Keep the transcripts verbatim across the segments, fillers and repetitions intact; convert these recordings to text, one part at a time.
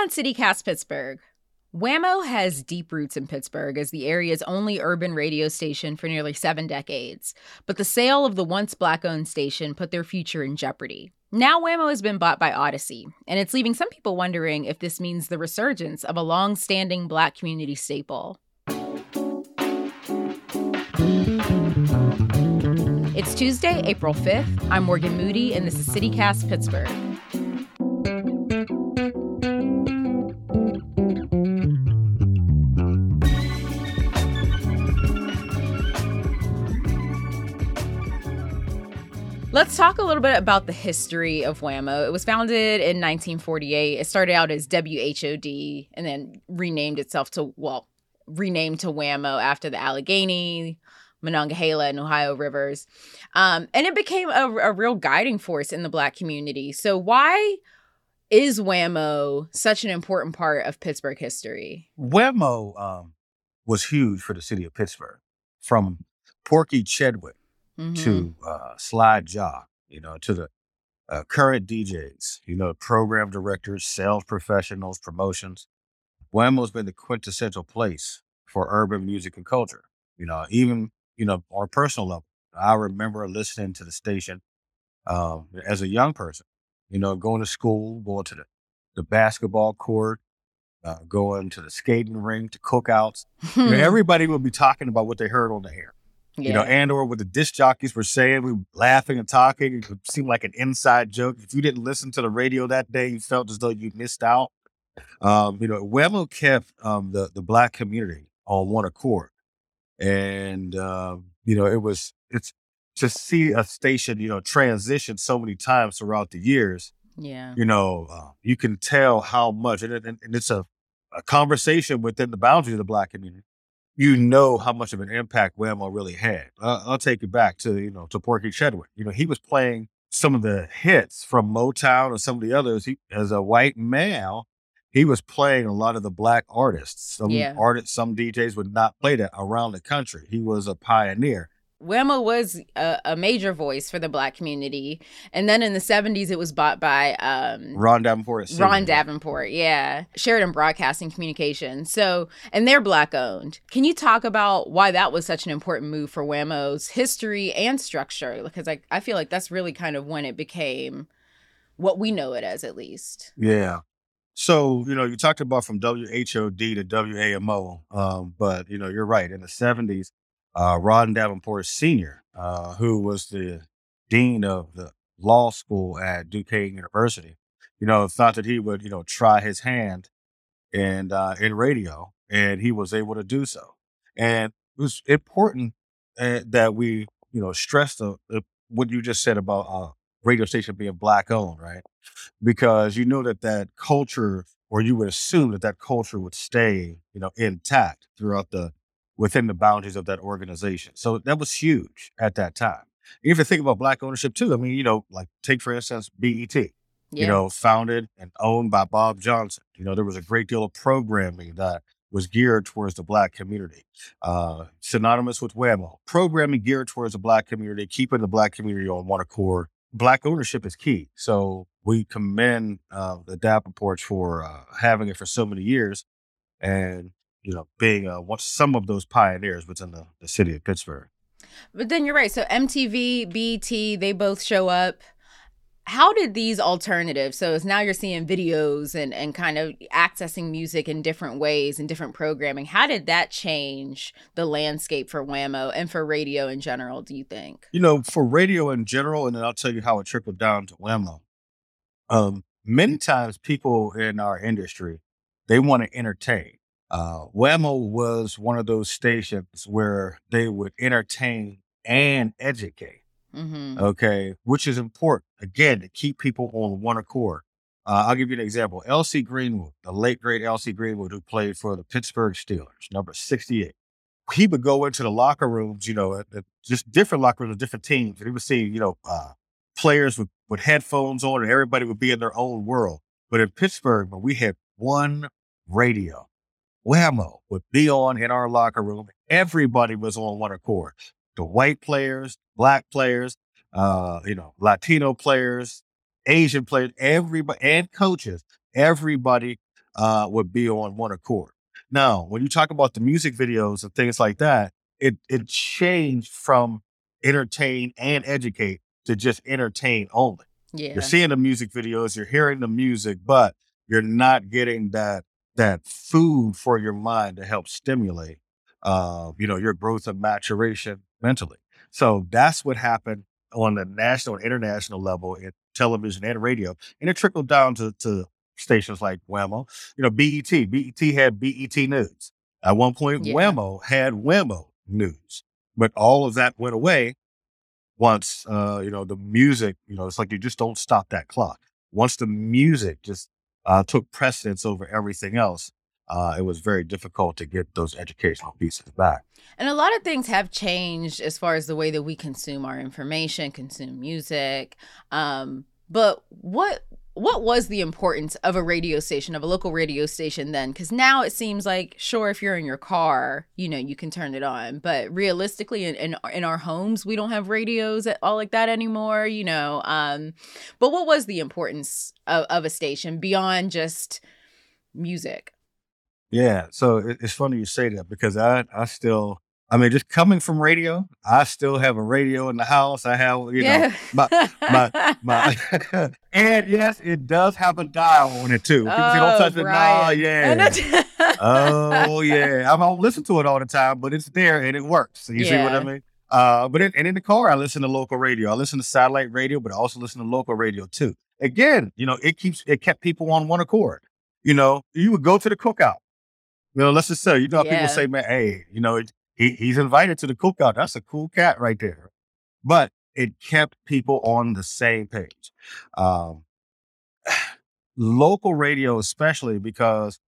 on CityCast Pittsburgh. WAMO has deep roots in Pittsburgh as the area's only urban radio station for nearly seven decades. But the sale of the once black-owned station put their future in jeopardy. Now WAMO has been bought by Audacy, and it's leaving some people wondering if this means the resurgence of a long-standing black community staple. It's Tuesday, April fifth. I'm Morgan Moody, and this is CityCast Pittsburgh. Let's talk a little bit about the history of WAMO. It was founded in nineteen forty-eight. It started out as W H O D and then renamed itself to, well, renamed to WAMO after the Allegheny, Monongahela, and Ohio rivers. Um, and it became a, a real guiding force in the Black community. So why is WAMO such an important part of Pittsburgh history? WAMO um, was huge for the city of Pittsburgh. From Porky Chedwick, Mm-hmm. to uh, Sly Jock, you know, to the uh, current D Js, you know, program directors, sales professionals, promotions. WAMO's been the quintessential place for urban music and culture, you know, even, you know, on a personal level. I remember listening to the station uh, as a young person, you know, going to school, going to the, the basketball court, uh, going to the skating rink, to cookouts. You know, everybody would be talking about what they heard on the air. Yeah. You know, and or what the disc jockeys were saying, we were laughing and talking. It seemed like an inside joke. If you didn't listen to the radio that day, you felt as though you missed out. Um, you know, WAMO kept um, the, the Black community on one accord. And, uh, you know, it was, it's to see a station, you know, transition so many times throughout the years. Yeah. You know, uh, you can tell how much, and, and, and it's a, a conversation within the boundaries of the Black community. You know how much of an impact WAMO really had. Uh, I'll take it back to, you know, to Porky Chedwick. You know, he was playing some of the hits from Motown or some of the others. He, as a white male, he was playing a lot of the Black artists. Some yeah. artists, some D Js would not play that around the country. He was a pioneer. WAMO was a, a major voice for the Black community. And then in the seventies, it was bought by... Um, Ron Davenport. Ron Davenport, yeah. Sheridan Broadcasting Communications. So, and they're Black-owned. Can you talk about why that was such an important move for WAMO's history and structure? Because I, I feel like that's really kind of when it became what we know it as, at least. Yeah. So, you know, you talked about from W H O D to W A M O, um, but, you know, you're right. In the seventies, Uh, Ron Davenport Senior, uh, who was the dean of the law school at Duquesne University. You know, it's not that he would, you know, try his hand and uh, in radio, and he was able to do so. And it was important uh, that we, you know, stress the, the what you just said about a uh, radio station being Black-owned, right? Because you know that that culture, or you would assume that that culture would stay, you know, intact throughout the within the boundaries of that organization. So that was huge at that time. If you think about Black ownership too, I mean, you know, like take for instance, B E T, yeah. you know, founded and owned by Bob Johnson. You know, there was a great deal of programming that was geared towards the Black community. Uh, synonymous with WAMO, programming geared towards the Black community, keeping the Black community on one accord. Black ownership is key. So we commend uh, the Davenports for uh, having it for so many years. And you know, being uh, what, some of those pioneers within the, the city of Pittsburgh. But then you're right. So M T V, B E T, they both show up. How did these alternatives, so as now you're seeing videos and, and kind of accessing music in different ways and different programming, how did that change the landscape for WAMO and for radio in general, do you think? You know, for radio in general, and then I'll tell you how it trickled down to WAMO. Um, many times people in our industry, they want to entertain. Uh, WAMO was one of those stations where they would entertain and educate, mm-hmm. okay, which is important, again, to keep people on one accord. Uh, I'll give you an example. L C. Greenwood, the late, great L C. Greenwood, who played for the Pittsburgh Steelers, number sixty-eight. He would go into the locker rooms, you know, at, at just different locker rooms, different teams, and he would see, you know, uh, players with, with headphones on, and everybody would be in their own world. But in Pittsburgh, when we had one radio, WAMO would be on in our locker room. Everybody was on one accord. The white players, Black players, uh, you know, Latino players, Asian players, everybody, and coaches, everybody uh, would be on one accord. Now, when you talk about the music videos and things like that, it it changed from entertain and educate to just entertain only. Yeah. You're seeing the music videos, you're hearing the music, but you're not getting that that food for your mind to help stimulate, uh, you know, your growth and maturation mentally. So that's what happened on the national and international level in television and radio. And it trickled down to, to stations like WAMO. You know, B E T. B E T had B E T News. At one point, yeah. WAMO had WAMO News. But all of that went away once, uh, you know, the music, you know, it's like you just don't stop that clock. Once the music just uh, took precedence over everything else, Uh, it was very difficult to get those educational pieces back. And a lot of things have changed as far as the way that we consume our information, consume music. Um, but what what was the importance of a radio station, of a local radio station then? Because now it seems like, sure, if you're in your car, you know, you can turn it on. But realistically, in in, in our homes, we don't have radios at all like that anymore, you know. Um, but what was the importance of, of a station beyond just music? Yeah, so it's funny you say that because I, I still, I mean, just coming from radio, I still have a radio in the house. I have, you yeah. know, my, my, my, and yes, it does have a dial on it too. People oh, say, don't touch it. Nah, yeah. oh, yeah. I don't listen to it all the time, but it's there and it works. So you yeah. see what I mean? Uh, but in, and in the car, I listen to local radio. I listen to satellite radio, but I also listen to local radio too. Again, you know, it keeps, it kept people on one accord. You know, you would go to the cookout. You know, let's just say, you know, yeah. people say, man, hey, you know, he, he's invited to the cookout. That's a cool cat right there. But it kept people on the same page. Um, local radio, especially because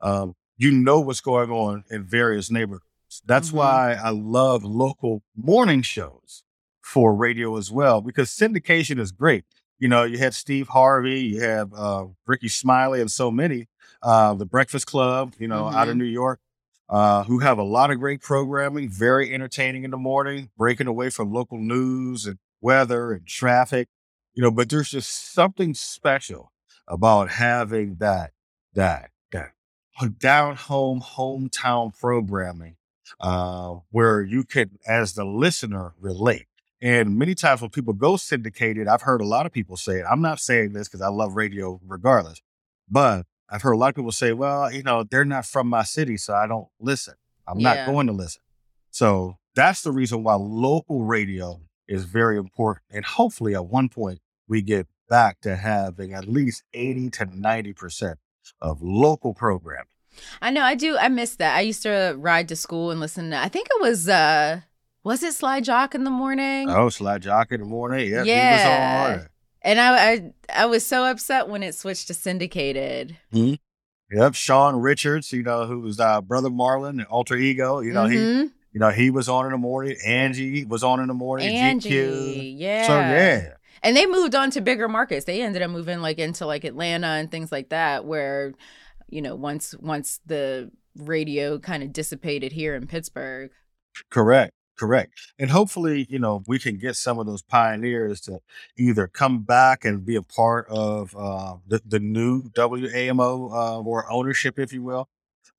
um, you know what's going on in various neighborhoods. That's mm-hmm. why I love local morning shows for radio as well, because syndication is great. You know, you had Steve Harvey, you have uh, Ricky Smiley and so many. Uh, the Breakfast Club, you know, mm-hmm. out of New York, uh, who have a lot of great programming, very entertaining in the morning, breaking away from local news and weather and traffic, you know, but there's just something special about having that, that, that down home, hometown programming uh, where you can, as the listener, relate. And many times when people go syndicated, I've heard a lot of people say it. I'm not saying this because I love radio regardless, but I've heard a lot of people say, well, you know, they're not from my city, so I don't listen. I'm yeah. not going to listen. So that's the reason why local radio is very important. And hopefully at one point we get back to having at least eighty to ninety percent of local programming. I know. I do. I miss that. I used to ride to school and listen to, I think it was... Uh... Was it Sly Jock in the morning? Oh, Sly Jock in the morning. Yeah, yeah. He was on. And I, I, I was so upset when it switched to syndicated. Mm-hmm. Yep, Shawn Richards, you know, who was uh, brother Marlon, alter ego. You know, mm-hmm. he, you know, he was on in the morning. Angie was on in the morning. Angie, G Q. Yeah. So yeah. And they moved on to bigger markets. They ended up moving like into like Atlanta and things like that, where, you know, once once the radio kind of dissipated here in Pittsburgh. Correct. Correct. And hopefully, you know, we can get some of those pioneers to either come back and be a part of uh, the, the new W A M O uh, or ownership, if you will,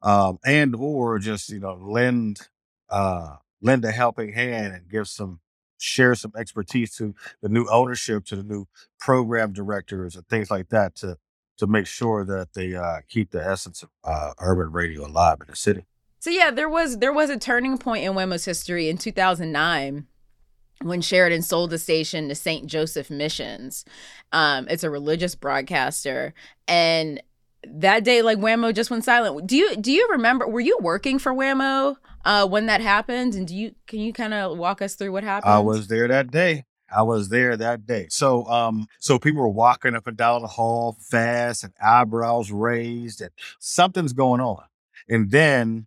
um, and or just, you know, lend uh, lend a helping hand and give some share some expertise to the new ownership, to the new program directors and things like that to to make sure that they uh, keep the essence of uh, urban radio alive in the city. So, yeah, there was there was a turning point in WAMO's history in two thousand nine when Sheridan sold the station to Saint Joseph Missions. Um, it's a religious broadcaster. And that day, like, WAMO just went silent. Do you do you remember, were you working for WAMO uh, when that happened? And do you can you kind of walk us through what happened? I was there that day. I was there that day. So um, so people were walking up and down the hall fast and eyebrows raised and something's going on. And then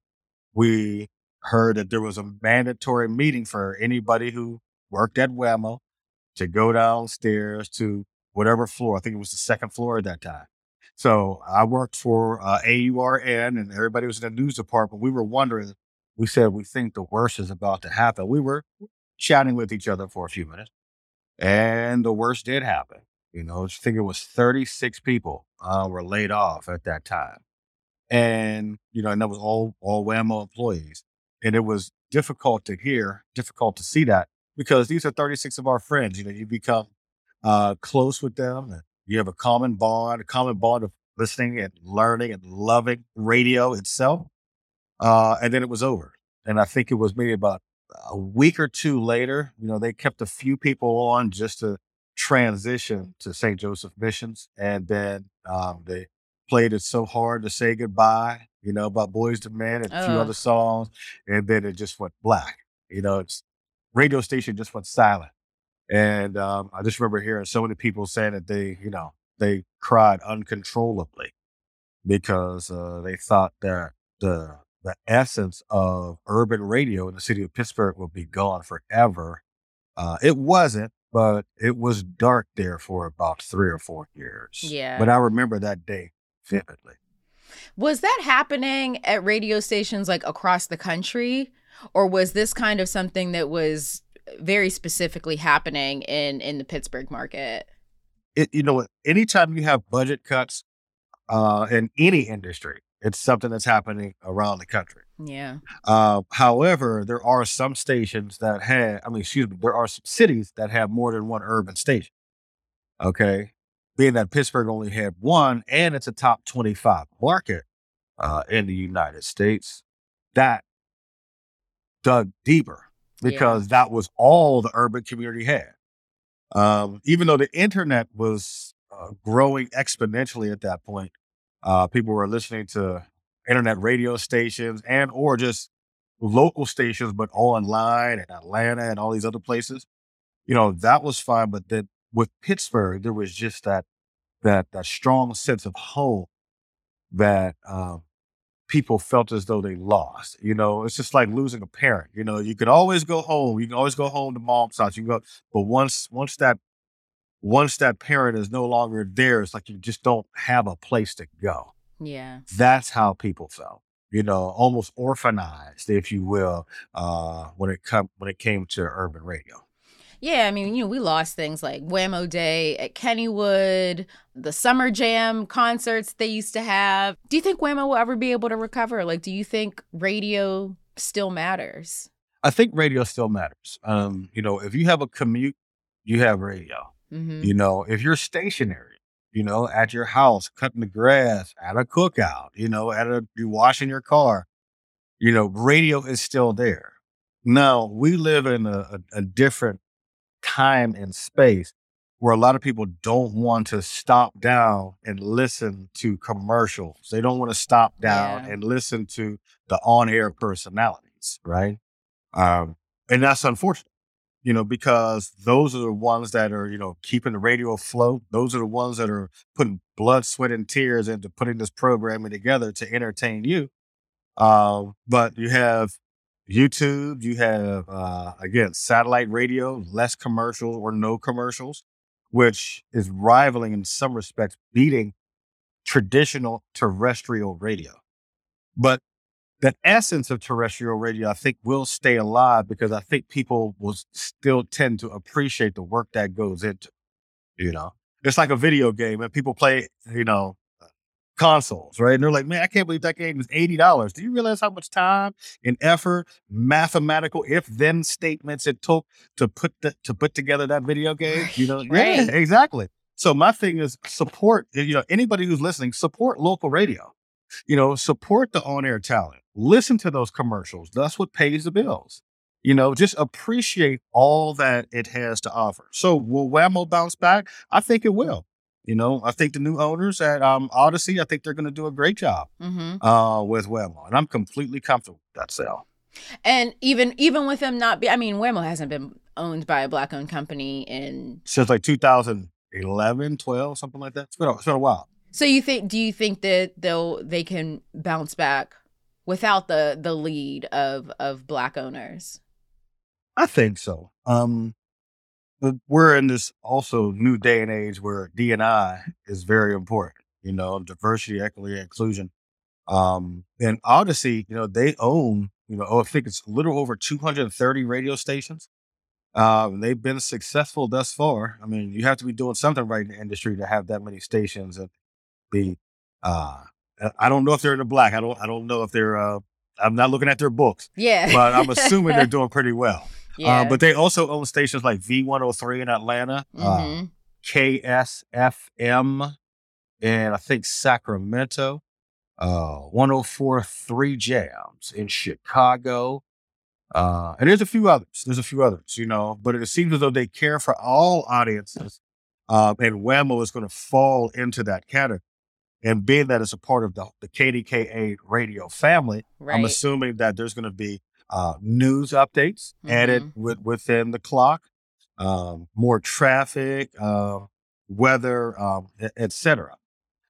we heard that there was a mandatory meeting for anybody who worked at WAMO to go downstairs to whatever floor. I think it was the second floor at that time. So I worked for uh, A U R N and everybody was in the news department. We were wondering, we said, we think the worst is about to happen. We were chatting with each other for a few minutes and the worst did happen. You know, I think it was thirty-six people uh, were laid off at that time. And, you know, and that was all, all WAMO employees. And it was difficult to hear, difficult to see that, because these are thirty-six of our friends. You know, you become uh, close with them. And you have a common bond, a common bond of listening and learning and loving radio itself. Uh, and then it was over. And I think it was maybe about a week or two later, you know, they kept a few people on just to transition to Saint Joseph Missions. And then um, they played It So Hard to Say Goodbye, you know, by Boyz two Men and a few other songs. And then it just went black. You know, it's radio station just went silent. And um, I just remember hearing so many people saying that they, you know, they cried uncontrollably because uh, they thought that the the essence of urban radio in the city of Pittsburgh would be gone forever. Uh, it wasn't, but it was dark there for about three or four years. Yeah. But I remember that day vividly. Was that happening at radio stations like across the country, or was this kind of something that was very specifically happening in, in the Pittsburgh market? It, you know, anytime you have budget cuts uh, in any industry, it's something that's happening around the country. Yeah. Uh, however, there are some stations that have, I mean, excuse me, there are some cities that have more than one urban station. Okay. Being that Pittsburgh only had one, and it's a top twenty-five market uh, in the United States, that dug deeper because yeah. that was all the urban community had. Um, even though the internet was uh, growing exponentially at that point, uh, people were listening to internet radio stations and or just local stations, but online and Atlanta and all these other places. You know, that was fine. But then with Pittsburgh, there was just that that that strong sense of home that um, people felt as though they lost. You know, it's just like losing a parent. You know, you could always go home. You can always go home to mom's house. You can go, but once once that once that parent is no longer there, it's like you just don't have a place to go. Yeah, that's how people felt. You know, almost orphanized, if you will, uh, when it come when it came to urban radio. Yeah, I mean, you know, we lost things like WAMO Day at Kennywood, the Summer Jam concerts they used to have. Do you think WAMO will ever be able to recover? Like, do you think radio still matters? I think radio still matters. Um, you know, if you have a commute, you have radio. Mm-hmm. You know, if you're stationary, you know, at your house, cutting the grass, at a cookout, you know, at a you're washing your car, you know, radio is still there. Now, we live in a, a, a different time and space where a lot of people don't want to stop down and listen to commercials. They don't want to stop down yeah. and listen to the on-air personalities, right? Um, and that's unfortunate, you know, because those are the ones that are, you know, keeping the radio afloat. Those are the ones that are putting blood, sweat, and tears into putting this programming together to entertain you. Uh, but you have YouTube, you have, uh, again, satellite radio, less commercials or no commercials, which is rivaling in some respects, beating traditional terrestrial radio. But the essence of terrestrial radio, I think, will stay alive because I think people will still tend to appreciate the work that goes into it. You know, it's like a video game and people play, you know, consoles, right? And they're like, man, I can't believe that game was eighty dollars. Do you realize how much time and effort, mathematical if-then statements it took to put the, to put together that video game? You know, right. Yeah, exactly. So my thing is support, you know, anybody who's listening, support local radio. You know, support the on-air talent. Listen to those commercials. That's what pays the bills. You know, just appreciate all that it has to offer. So will WAMO bounce back? I think it will. You know, I think the new owners at um, Audacy, I think they're going to do a great job mm-hmm. uh, with WAMO. And I'm completely comfortable with that sale. And even even with them not be, I mean, WAMO hasn't been owned by a Black-owned company in... Since like two thousand eleven, twelve, something like that. It's been a, it's been a while. So you think, do you think that they'll they can bounce back without the the lead of, of Black owners? I think so. Um We're in this also new day and age where D and I is very important, you know, diversity, equity, inclusion. Um, and Odyssey, you know, they own, you know, oh, I think it's a little over two hundred thirty radio stations. Um, they've been successful thus far. I mean, you have to be doing something right in the industry to have that many stations and be uh, I don't know if they're in the black. I don't I don't know if they're, uh, I'm not looking at their books. Yeah. But I'm assuming they're doing pretty well. Yeah. Uh, but they also own stations like V one oh three in Atlanta, mm-hmm. uh, K S F M in, I think, Sacramento, uh, one oh four point three Jams in Chicago. Uh, and there's a few others. There's a few others, you know. But it seems as though they care for all audiences. Uh, and WAMO is going to fall into that category. And being that it's a part of the, the K D K A radio family, right. I'm assuming that there's going to be uh, news updates mm-hmm. added with, within the clock, um, more traffic, uh, weather, um, et cetera.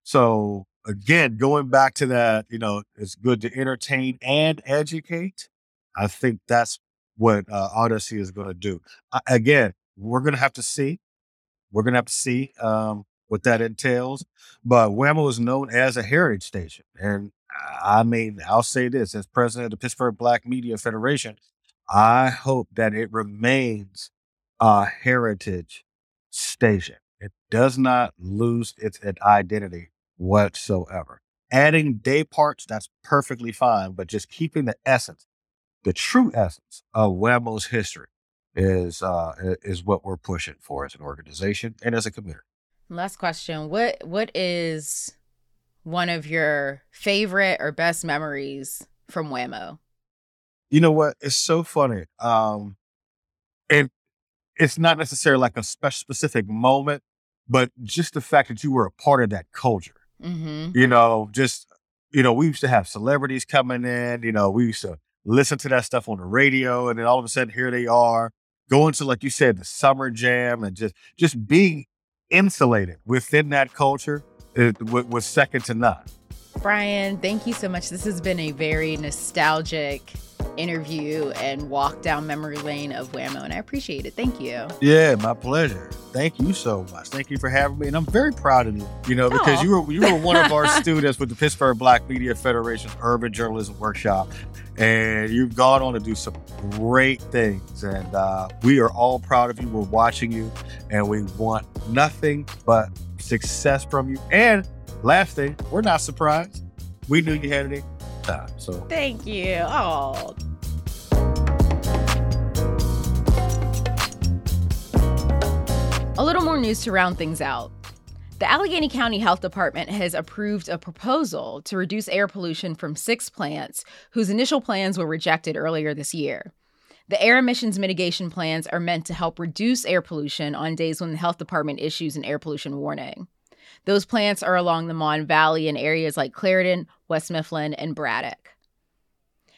So again, going back to that, you know, it's good to entertain and educate. I think that's what uh, Audacy is going to do. I, again, we're going to have to see. We're going to have to see. Um, what that entails, but WAMO is known as a heritage station. And I mean, I'll say this, as president of the Pittsburgh Black Media Federation, I hope that it remains a heritage station. It does not lose its, its identity whatsoever. Adding day parts, that's perfectly fine, but just keeping the essence, the true essence of WAMO's history is, uh, is what we're pushing for as an organization and as a community. Last question. What what is one of your favorite or best memories from WAMO? You know what? It's so funny. Um, and it's not necessarily like a spe- specific moment, but just the fact that you were a part of that culture. Mm-hmm. You know, just, you know, we used to have celebrities coming in. You know, we used to listen to that stuff on the radio. And then all of a sudden, here they are going to, like you said, the Summer Jam and just just being insulated within that culture it w- was second to none. Brian, thank you so much. This has been a very nostalgic interview and walk down memory lane of WAMO, and I appreciate it. Thank you. Yeah, my pleasure. Thank you so much. Thank you for having me, and I'm very proud of you, you know, because Aww. you were you were one of our students with the Pittsburgh Black Media Federation's Urban Journalism Workshop, and you've gone on to do some great things, and uh, we are all proud of you. We're watching you, and we want nothing but success from you. And last thing, we're not surprised. We knew you had it. Time, so thank you. Oh, a little more news to round things out. The Allegheny County Health Department has approved a proposal to reduce air pollution from six plants whose initial plans were rejected earlier this year. The air emissions mitigation plans are meant to help reduce air pollution on days when the health department issues an air pollution warning. Those plants are along the Mon Valley in areas like Clarendon, West Mifflin, and Braddock.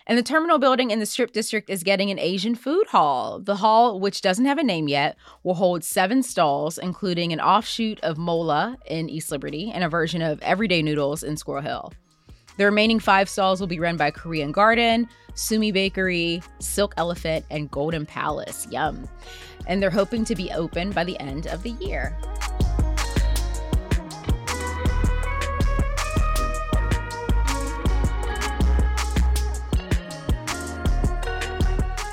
And the terminal building in the Strip District is getting an Asian food hall. The hall, which doesn't have a name yet, will hold seven stalls, including an offshoot of Mola in East Liberty and a version of Everyday Noodles in Squirrel Hill. The remaining five stalls will be run by Korean Garden, Sumi Bakery, Silk Elephant, and Golden Palace. Yum. And they're hoping to be open by the end of the year.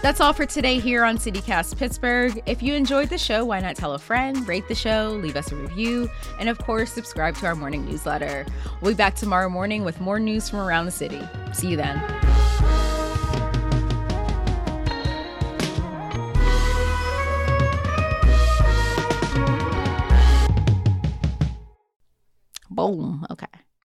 That's all for today here on CityCast Pittsburgh. If you enjoyed the show, why not tell a friend, rate the show, leave us a review, and of course, subscribe to our morning newsletter. We'll be back tomorrow morning with more news from around the city. See you then. Boom. Okay.